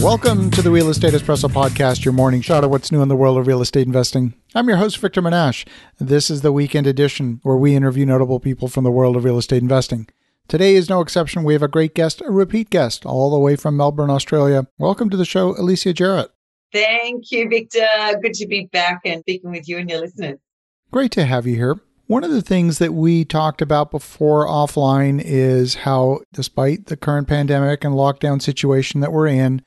Welcome to the Real Estate Espresso Podcast, your morning shot of what's new in the world of real estate investing. I'm your host, Victor Menashe. This is the weekend edition where we interview notable people from the world of real estate investing. Today is no exception. We have a great guest, a repeat guest, all the way from Melbourne, Australia. Welcome to the show, Alicia Jarrett. Thank you, Victor. Good to be back and speaking with you and your listeners. Great to have you here. One of the things that we talked about before offline is how, despite the current pandemic and lockdown situation that we're in,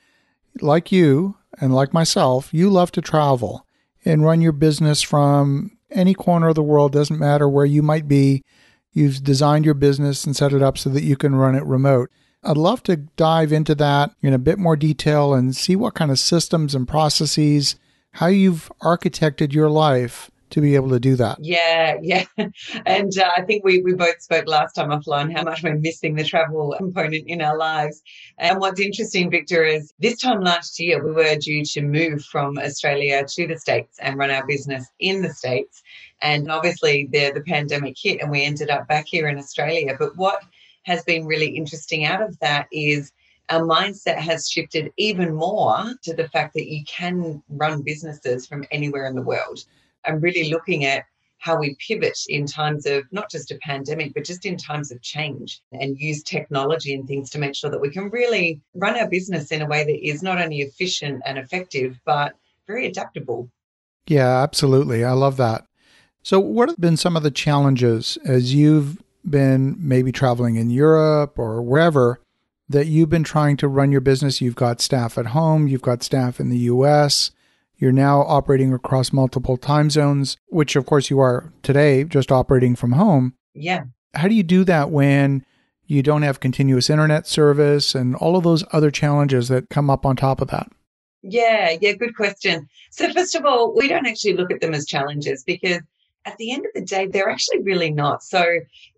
like you and like myself, you love to travel and run your business from any corner of the world. Doesn't matter where you might be. You've designed your business and set it up so that you can run it remote. I'd love to dive into that in a bit more detail and see what kind of systems and processes, how you've architected your life to be able to do that. Yeah. And I think we both spoke last time offline how much we're missing the travel component in our lives. And what's interesting, Victor, is this time last year, we were due to move from Australia to the States and run our business in the States. And obviously the pandemic hit and we ended up back here in Australia. But what has been really interesting out of that is our mindset has shifted even more to the fact that you can run businesses from anywhere in the world. I'm really looking at how we pivot in times of not just a pandemic, but just in times of change, and use technology and things to make sure that we can really run our business in a way that is not only efficient and effective, but very adaptable. Yeah, absolutely. I love that. So what have been some of the challenges as you've been maybe traveling in Europe or wherever that you've been trying to run your business? You've got staff at home, you've got staff in the US, you're now operating across multiple time zones, which of course you are today, just operating from home. Yeah. How do you do that when you don't have continuous internet service and all of those other challenges that come up on top of that? Yeah, good question. So first of all, we don't actually look at them as challenges because at the end of the day, they're actually really not. So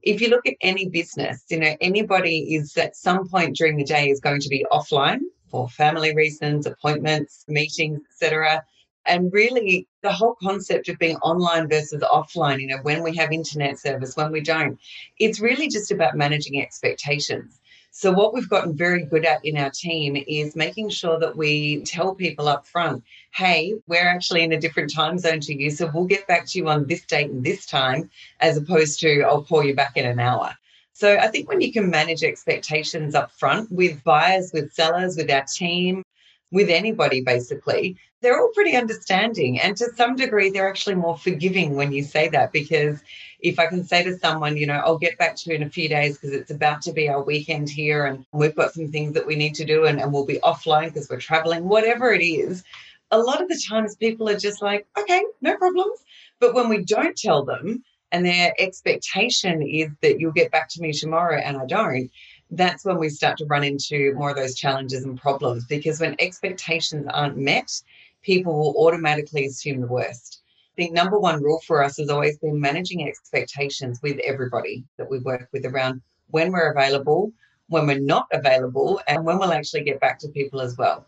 if you look at any business, anybody is at some point during the day is going to be offline for family reasons, appointments, meetings, etc. And really the whole concept of being online versus offline, when we have internet service, when we don't, it's really just about managing expectations. So what we've gotten very good at in our team is making sure that we tell people up front, hey, we're actually in a different time zone to you, so we'll get back to you on this date and this time, as opposed to I'll call you back in an hour. So I think when you can manage expectations up front with buyers, with sellers, with our team, with anybody basically, they're all pretty understanding. And to some degree, they're actually more forgiving when you say that, because if I can say to someone, I'll get back to you in a few days because it's about to be our weekend here and we've got some things that we need to do and we'll be offline because we're traveling, whatever it is, a lot of the times people are just like, okay, no problems. But when we don't tell them, and their expectation is that you'll get back to me tomorrow and I don't, that's when we start to run into more of those challenges and problems, because when expectations aren't met, people will automatically assume the worst. I think number one rule for us has always been managing expectations with everybody that we work with around when we're available, when we're not available, and when we'll actually get back to people as well.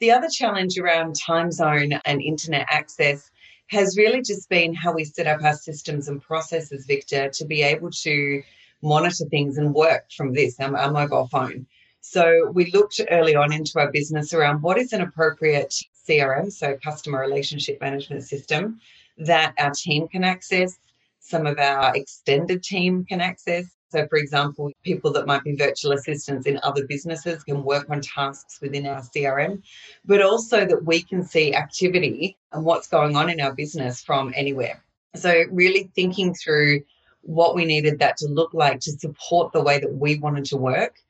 The other challenge around time zone and internet access has really just been how we set up our systems and processes, Victor, to be able to monitor things and work from this, our mobile phone. So we looked early on into our business around what is an appropriate CRM, so customer relationship management system, that our team can access, some of our extended team can access. So, for example, people that might be virtual assistants in other businesses can work on tasks within our CRM, but also that we can see activity and what's going on in our business from anywhere. So really thinking through what we needed that to look like to support the way that we wanted to work,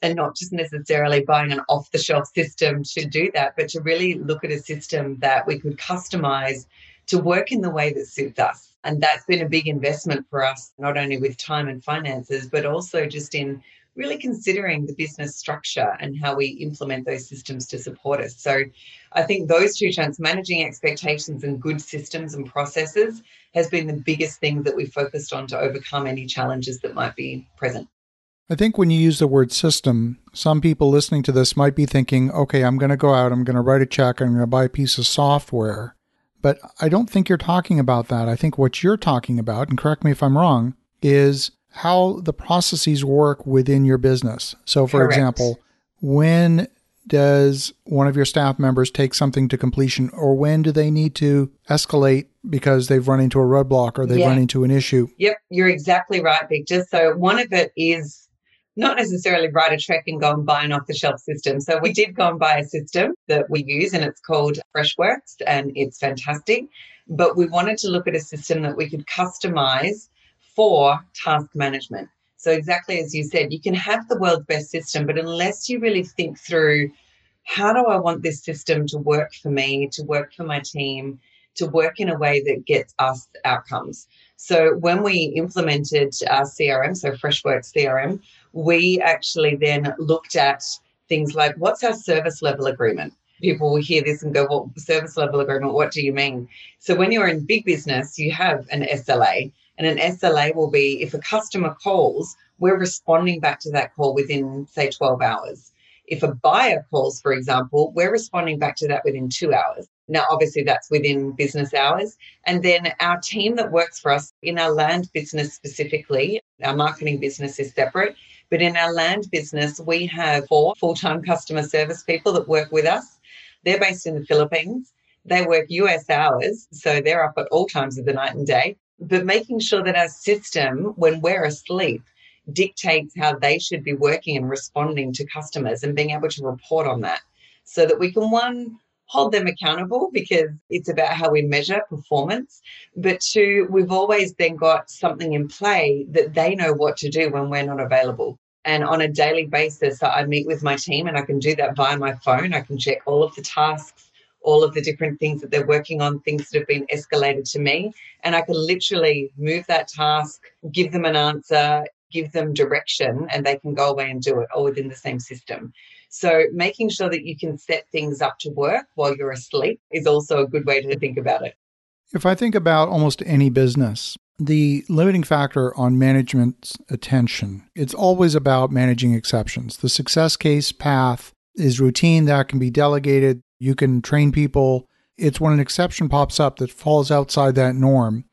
and not just necessarily buying an off-the-shelf system to do that, but to really look at a system that we could customize to work in the way that suits us. And that's been a big investment for us, not only with time and finances, but also just in really considering the business structure and how we implement those systems to support us. So I think those two chunks, managing expectations and good systems and processes, has been the biggest thing that we focused on to overcome any challenges that might be present. I think when you use the word system, some people listening to this might be thinking, okay, I'm going to go out, I'm going to write a check, I'm going to buy a piece of software. But I don't think you're talking about that. I think what you're talking about, and correct me if I'm wrong, is how the processes work within your business. So for example, when does one of your staff members take something to completion, or when do they need to escalate because they've run into a roadblock or they've run into an issue? Yep, you're exactly right, Victor. So one of it is not necessarily write a check and go and buy an off-the-shelf system. So we did go and buy a system that we use, and it's called Freshworks, and it's fantastic. But we wanted to look at a system that we could customize for task management. So exactly as you said, you can have the world's best system, but unless you really think through, how do I want this system to work for me, to work for my team, to work in a way that gets us outcomes? So when we implemented our CRM, so Freshworks CRM, we actually then looked at things like, what's our service level agreement? People will hear this and go, well, service level agreement, what do you mean? So when you're in big business, you have an SLA, and an SLA will be, if a customer calls, we're responding back to that call within, say, 12 hours. If a buyer calls, for example, we're responding back to that within 2 hours. Now, obviously, that's within business hours. And then our team that works for us in our land business specifically, our marketing business is separate, but in our land business, we have 4 full-time customer service people that work with us. They're based in the Philippines. They work US hours, so they're up at all times of the night and day. But making sure that our system, when we're asleep, dictates how they should be working and responding to customers and being able to report on that so that we can, one, hold them accountable, because it's about how we measure performance. But 2, we've always then got something in play that they know what to do when we're not available. And on a daily basis, I meet with my team, and I can do that via my phone. I can check all of the tasks, all of the different things that they're working on, things that have been escalated to me. And I can literally move that task, give them an answer, give them direction, and they can go away and do it all within the same system. So making sure that you can set things up to work while you're asleep is also a good way to think about it. If I think about almost any business, the limiting factor on management's attention, it's always about managing exceptions. The success case path is routine. That can be delegated. You can train people. It's when an exception pops up that falls outside that norm.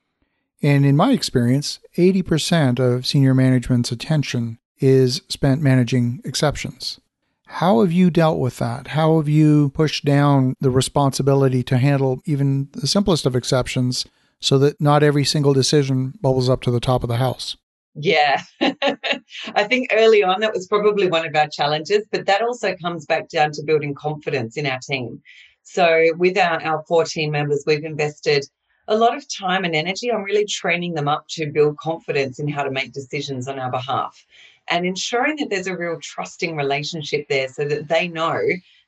And in my experience, 80% of senior management's attention is spent managing exceptions. How have you dealt with that? How have you pushed down the responsibility to handle even the simplest of exceptions so that not every single decision bubbles up to the top of the house? Yeah, I think early on that was probably one of our challenges, but that also comes back down to building confidence in our team. So with our 4 team members, we've invested a lot of time and energy on really training them up to build confidence in how to make decisions on our behalf, and ensuring that there's a real trusting relationship there so that they know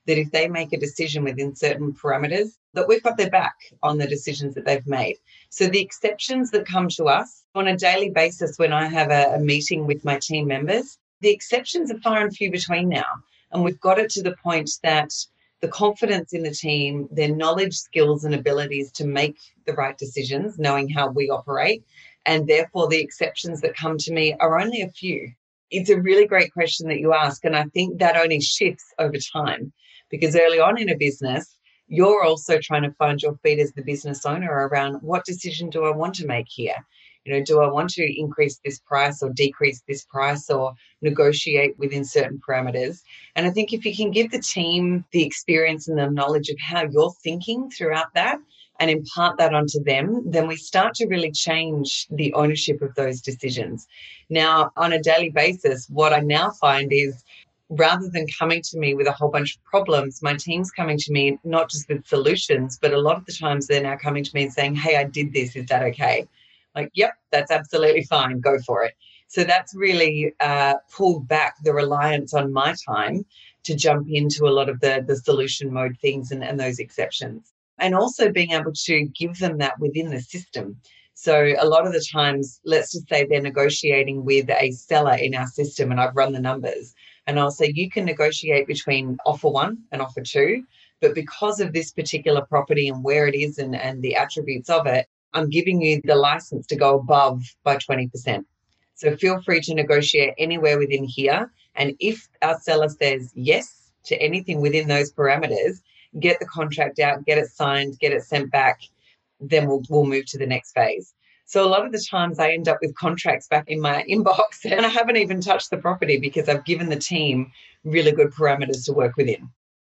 that if they make a decision within certain parameters, that we've got their back on the decisions that they've made. So the exceptions that come to us on a daily basis when I have a meeting with my team members, the exceptions are far and few between now. And we've got it to the point that the confidence in the team, their knowledge, skills, and abilities to make the right decisions, knowing how we operate, and therefore the exceptions that come to me are only a few. It's a really great question that you ask, and I think that only shifts over time, because early on in a business, you're also trying to find your feet as the business owner around, what decision do I want to make here? You know, do I want to increase this price or decrease this price or negotiate within certain parameters? And I think if you can give the team the experience and the knowledge of how you're thinking throughout that and impart that onto them, then we start to really change the ownership of those decisions. Now, on a daily basis, what I now find is rather than coming to me with a whole bunch of problems, my team's coming to me not just with solutions, but a lot of the times they're now coming to me and saying, hey, I did this, is that okay? Like, yep, that's absolutely fine, go for it. So that's really pulled back the reliance on my time to jump into a lot of the solution mode things and those exceptions. And also being able to give them that within the system. So a lot of the times, let's just say they're negotiating with a seller in our system, and I've run the numbers, and I'll say you can negotiate between offer 1 and offer 2, but because of this particular property and where it is and the attributes of it, I'm giving you the license to go above by 20%. So feel free to negotiate anywhere within here. And if our seller says yes to anything within those parameters, get the contract out, get it signed, get it sent back, then we'll move to the next phase. So a lot of the times I end up with contracts back in my inbox and I haven't even touched the property because I've given the team really good parameters to work within.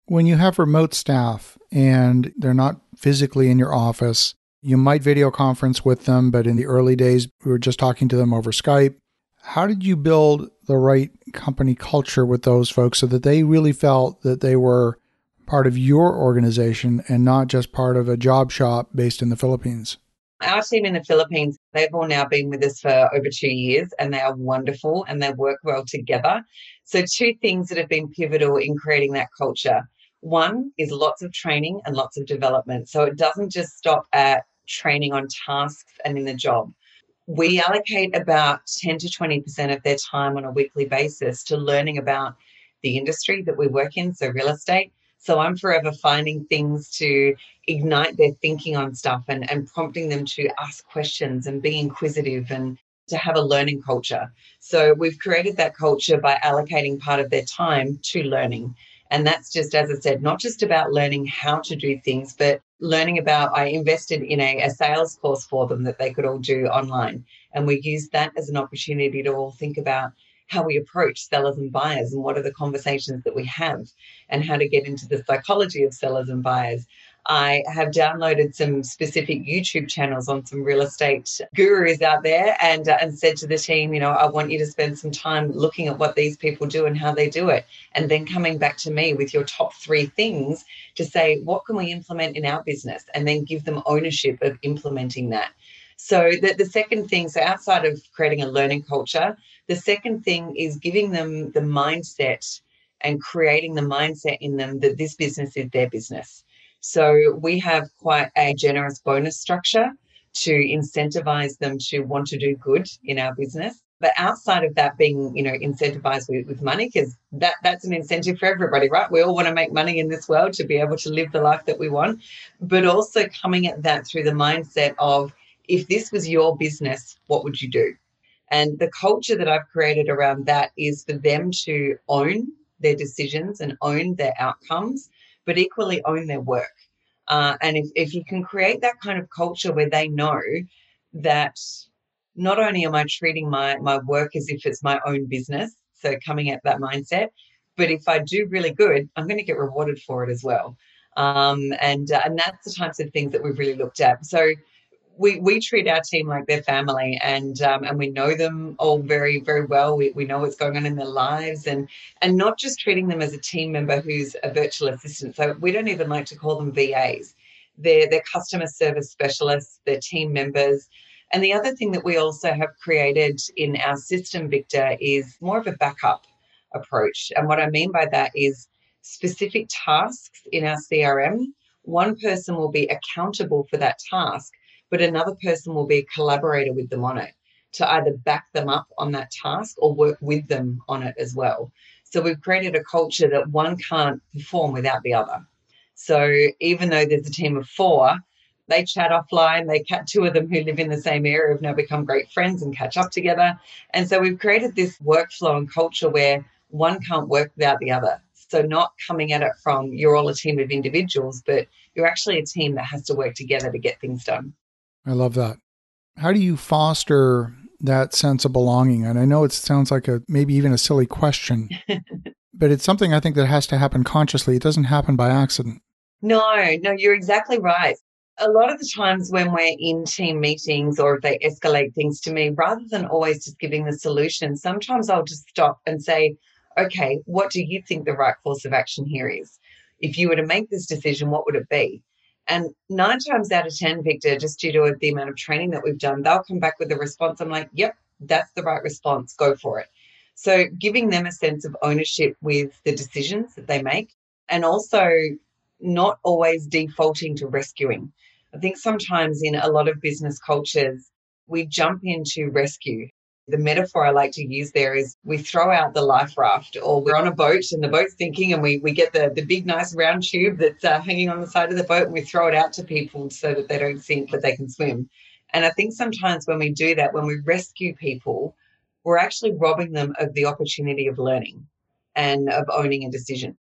When you have remote staff and they're not physically in your office, you might video conference with them, but in the early days, we were just talking to them over Skype. How did you build the right company culture with those folks so that they really felt that they were part of your organization and not just part of a job shop based in the Philippines? Our team in the Philippines, they've all now been with us for over 2 years and they are wonderful and they work well together. So two things that have been pivotal in creating that culture. One is lots of training and lots of development. So it doesn't just stop at training on tasks and in the job. We allocate about 10 to 20% of their time on a weekly basis to learning about the industry that we work in, so real estate. So I'm forever finding things to ignite their thinking on stuff and prompting them to ask questions and be inquisitive and to have a learning culture. So we've created that culture by allocating part of their time to learning. And that's just, as I said, not just about learning how to do things, but learning about, I invested in a sales course for them that they could all do online. And we used that as an opportunity to all think about how we approach sellers and buyers and what are the conversations that we have and how to get into the psychology of sellers and buyers. I have downloaded some specific YouTube channels on some real estate gurus out there and said to the team, you know, I want you to spend some time looking at what these people do and how they do it. And then coming back to me with your top three things to say, what can we implement in our business? And then give them ownership of implementing that. So the second thing, so outside of creating a learning culture, the second thing is giving them the mindset and creating the mindset in them that this business is their business. So we have quite a generous bonus structure to incentivize them to want to do good in our business. But outside of that being, you know, incentivized with money, because that's an incentive for everybody, right? We all want to make money in this world to be able to live the life that we want. But also coming at that through the mindset of, if this was your business, what would you do? And the culture that I've created around that is for them to own their decisions and own their outcomes, but equally own their work. And if you can create that kind of culture where they know that not only am I treating my work as if it's my own business, so coming at that mindset, but if I do really good, I'm going to get rewarded for it as well. And that's the types of things that we've really looked at. So we treat our team like their family and we know them all very, very well. We know what's going on in their lives and not just treating them as a team member who's a virtual assistant. So we don't even like to call them VAs. They're customer service specialists, they're team members. And the other thing that we also have created in our system, Victor, is more of a backup approach. And what I mean by that is specific tasks in our CRM. One person will be accountable for that task, but another person will be a collaborator with them on it to either back them up on that task or work with them on it as well. So we've created a culture that one can't perform without the other. So even though there's a team of four, they chat offline, they catch two of them who live in the same area have now become great friends and catch up together. And so we've created this workflow and culture where one can't work without the other. So not coming at it from you're all a team of individuals, but you're actually a team that has to work together to get things done. I love that. How do you foster that sense of belonging? And I know it sounds like maybe even a silly question, but it's something I think that has to happen consciously. It doesn't happen by accident. No, you're exactly right. A lot of the times when we're in team meetings or if they escalate things to me, rather than always just giving the solution, sometimes I'll just stop and say, okay, what do you think the right course of action here is? If you were to make this decision, what would it be? And 9 times out of 10, Victor, just due to the amount of training that we've done, they'll come back with a response. I'm like, yep, that's the right response. Go for it. So giving them a sense of ownership with the decisions that they make and also not always defaulting to rescuing. I think sometimes in a lot of business cultures, we jump into rescue. The metaphor I like to use there is we throw out the life raft or we're on a boat and the boat's sinking and we get the big nice round tube that's hanging on the side of the boat and we throw it out to people so that they don't sink but they can swim. And I think sometimes when we do that, when we rescue people, we're actually robbing them of the opportunity of learning and of owning a decision.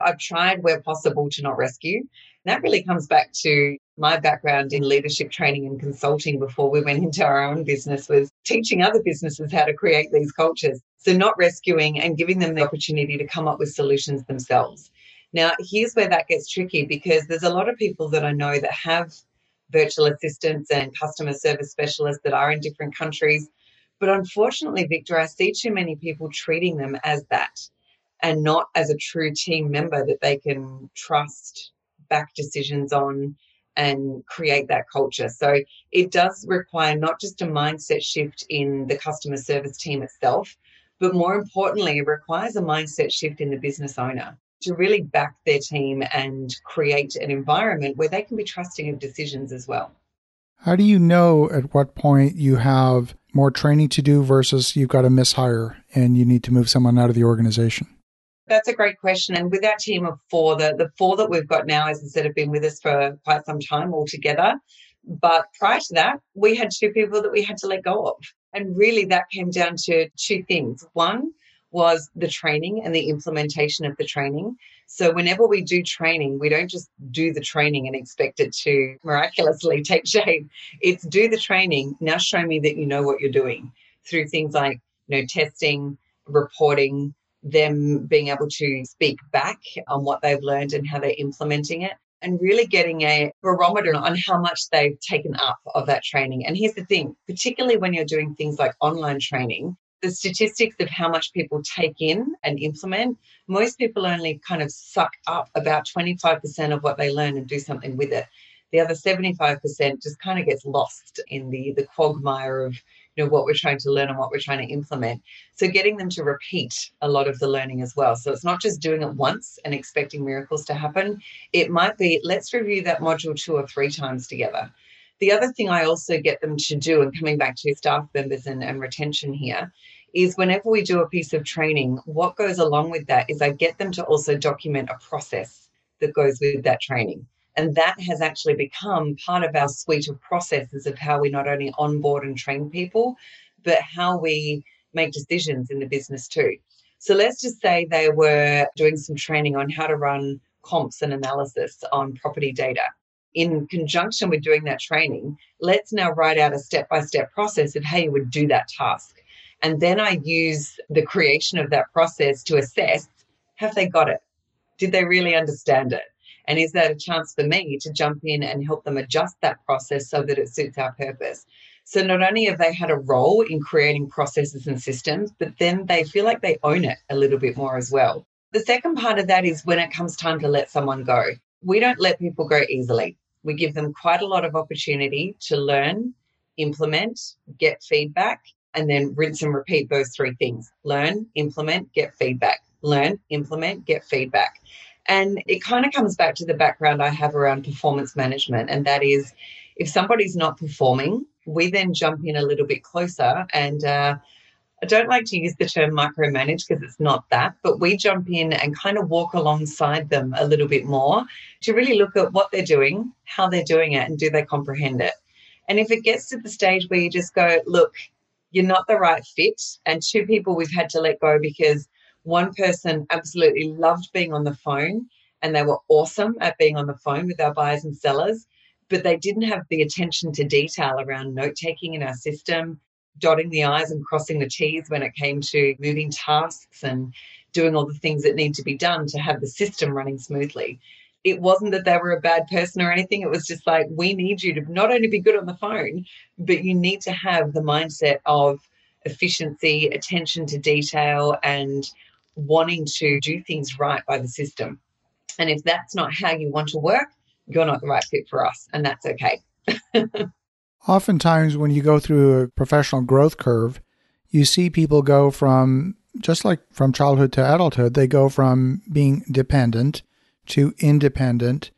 I've tried where possible to not rescue. And that really comes back to my background in leadership training and consulting before we went into our own business was teaching other businesses how to create these cultures. So not rescuing and giving them the opportunity to come up with solutions themselves. Now, here's where that gets tricky, because there's a lot of people that I know that have virtual assistants and customer service specialists that are in different countries. But unfortunately, Victor, I see too many people treating them as that and not as a true team member that they can trust, back decisions on, and create that culture. So it does require not just a mindset shift in the customer service team itself, but more importantly, it requires a mindset shift in the business owner to really back their team and create an environment where they can be trusting of decisions as well. How do you know at what point you have more training to do versus you've got a mishire and you need to move someone out of the organization? That's a great question. And with our team of four, the four that we've got now, as I said, have been with us for quite some time altogether. But prior to that, we had two people that we had to let go of. And really that came down to two things. One was the training and the implementation of the training. So whenever we do training, we don't just do the training and expect it to miraculously take shape. It's do the training. Now show me that you know what you're doing, through things like, you know, testing, reporting, them being able to speak back on what they've learned and how they're implementing it, and really getting a barometer on how much they've taken up of that training. And here's the thing, particularly when you're doing things like online training, the statistics of how much people take in and implement, most people only kind of suck up about 25% of what they learn and do something with it. The other 75% just kind of gets lost in the quagmire of, you know, what we're trying to learn and what we're trying to implement. So getting them to repeat a lot of the learning as well. So it's not just doing it once and expecting miracles to happen. It might be, let's review that module 2 or 3 times together. The other thing I also get them to do, and coming back to staff members and retention here, is whenever we do a piece of training, what goes along with that is I get them to also document a process that goes with that training. And that has actually become part of our suite of processes of how we not only onboard and train people, but how we make decisions in the business too. So let's just say they were doing some training on how to run comps and analysis on property data. In conjunction with doing that training, let's now write out a step-by-step process of how you would do that task. And then I use the creation of that process to assess, have they got it? Did they really understand it? And is that a chance for me to jump in and help them adjust that process so that it suits our purpose? So not only have they had a role in creating processes and systems, but then they feel like they own it a little bit more as well. The second part of that is when it comes time to let someone go. We don't let people go easily. We give them quite a lot of opportunity to learn, implement, get feedback, and then rinse and repeat those three things. Learn, implement, get feedback. Learn, implement, get feedback. And it kind of comes back to the background I have around performance management. And that is, if somebody's not performing, we then jump in a little bit closer. And I don't like to use the term micromanage because it's not that, but we jump in and kind of walk alongside them a little bit more to really look at what they're doing, how they're doing it, and do they comprehend it? And if it gets to the stage where you just go, look, you're not the right fit, and two people we've had to let go because one person absolutely loved being on the phone and they were awesome at being on the phone with our buyers and sellers, but they didn't have the attention to detail around note-taking in our system, dotting the I's and crossing the T's when it came to moving tasks and doing all the things that need to be done to have the system running smoothly. It wasn't that they were a bad person or anything. It was just like, we need you to not only be good on the phone, but you need to have the mindset of efficiency, attention to detail, and wanting to do things right by the system. And if that's not how you want to work, you're not the right fit for us, and that's okay. Oftentimes when you go through a professional growth curve, you see people go from, just like from childhood to adulthood, they go from being dependent to independent,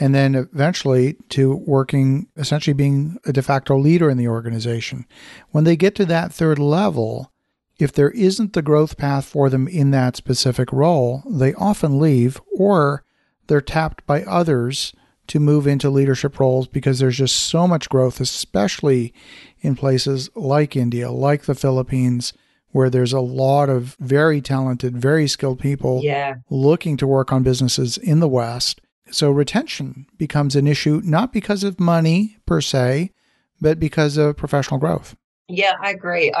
and then eventually to working, essentially being a de facto leader in the organization. When they get to that third level, if there isn't the growth path for them in that specific role, they often leave, or they're tapped by others to move into leadership roles because there's just so much growth, especially in places like India, like the Philippines, where there's a lot of very talented, very skilled people looking to work on businesses in the West. So retention becomes an issue, not because of money per se, but because of professional growth. Yeah, I agree.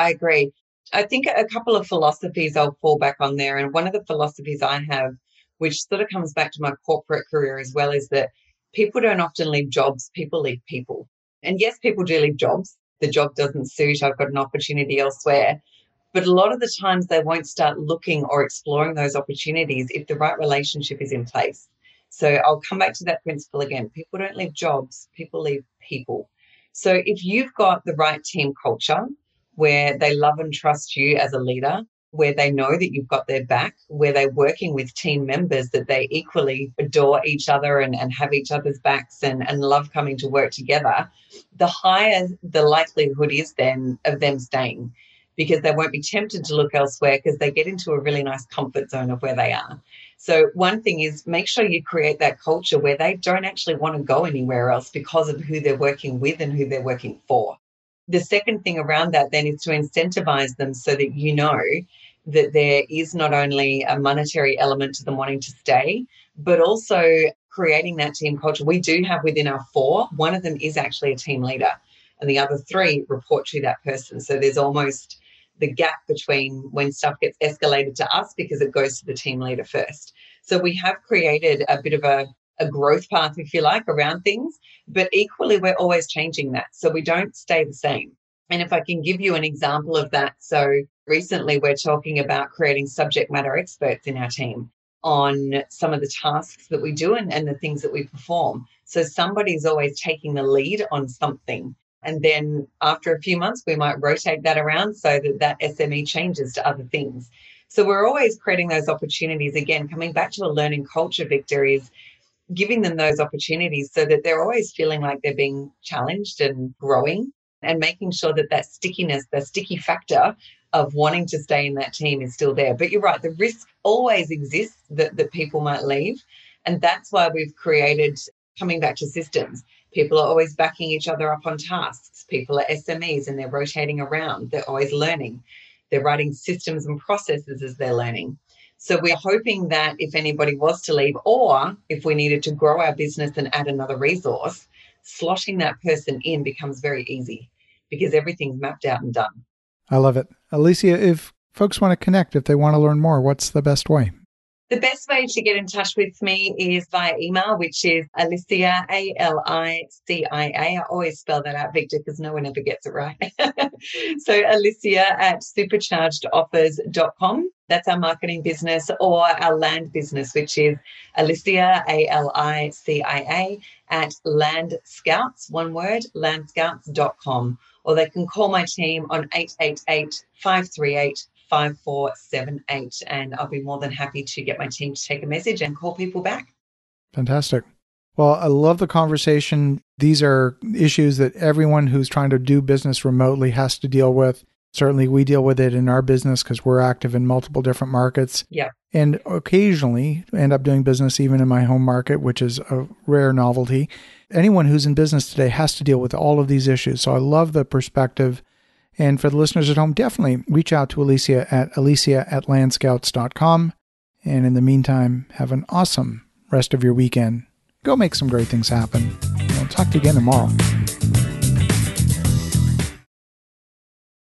I think a couple of philosophies I'll fall back on there. And one of the philosophies I have, which sort of comes back to my corporate career as well, is that people don't often leave jobs, people leave people. And yes, people do leave jobs. The job doesn't suit, I've got an opportunity elsewhere. But a lot of the times they won't start looking or exploring those opportunities if the right relationship is in place. So I'll come back to that principle again. People don't leave jobs, people leave people. So if you've got the right team culture where they love and trust you as a leader, where they know that you've got their back, where they're working with team members that they equally adore each other and have each other's backs and love coming to work together, the higher the likelihood is then of them staying, because they won't be tempted to look elsewhere because they get into a really nice comfort zone of where they are. So one thing is make sure you create that culture where they don't actually want to go anywhere else because of who they're working with and who they're working for. The second thing around that then is to incentivize them so that you know that there is not only a monetary element to them wanting to stay, but also creating that team culture. We do have within our four, one of them is actually a team leader and the other three report to that person. So there's almost the gap between when stuff gets escalated to us because it goes to the team leader first. So we have created a bit of a growth path, if you like, around things, but equally we're always changing that. So we don't stay the same. And if I can give you an example of that, so recently we're talking about creating subject matter experts in our team on some of the tasks that we do and the things that we perform. So somebody's always taking the lead on something. And then after a few months, we might rotate that around so that SME changes to other things. So we're always creating those opportunities. Again, coming back to a learning culture, Victor, is giving them those opportunities so that they're always feeling like they're being challenged and growing, and making sure that that stickiness, the sticky factor of wanting to stay in that team is still there. But you're right, the risk always exists that people might leave. And that's why we've created, coming back to systems, people are always backing each other up on tasks. People are SMEs and they're rotating around. They're always learning. They're writing systems and processes as they're learning. So we're hoping that if anybody was to leave, or if we needed to grow our business and add another resource, slotting that person in becomes very easy because everything's mapped out and done. I love it. Alicia, if folks want to connect, if they want to learn more, what's the best way? The best way to get in touch with me is via email, which is Alicia, A-L-I-C-I-A. I always spell that out, Victor, because no one ever gets it right. So alicia@superchargedoffers.com. That's our marketing business, or our land business, which is Alicia, A-L-I-C-I-A, @LandScouts, one word, landscouts.com. Or they can call my team on 888-538-5478. And I'll be more than happy to get my team to take a message and call people back. Fantastic. Well, I love the conversation. These are issues that everyone who's trying to do business remotely has to deal with. Certainly we deal with it in our business because we're active in multiple different markets. Yeah. And occasionally end up doing business even in my home market, which is a rare novelty. Anyone who's in business today has to deal with all of these issues. So I love the perspective. And for the listeners at home, definitely reach out to Alicia at landscouts.com. And in the meantime, have an awesome rest of your weekend. Go make some great things happen. I'll talk to you again tomorrow.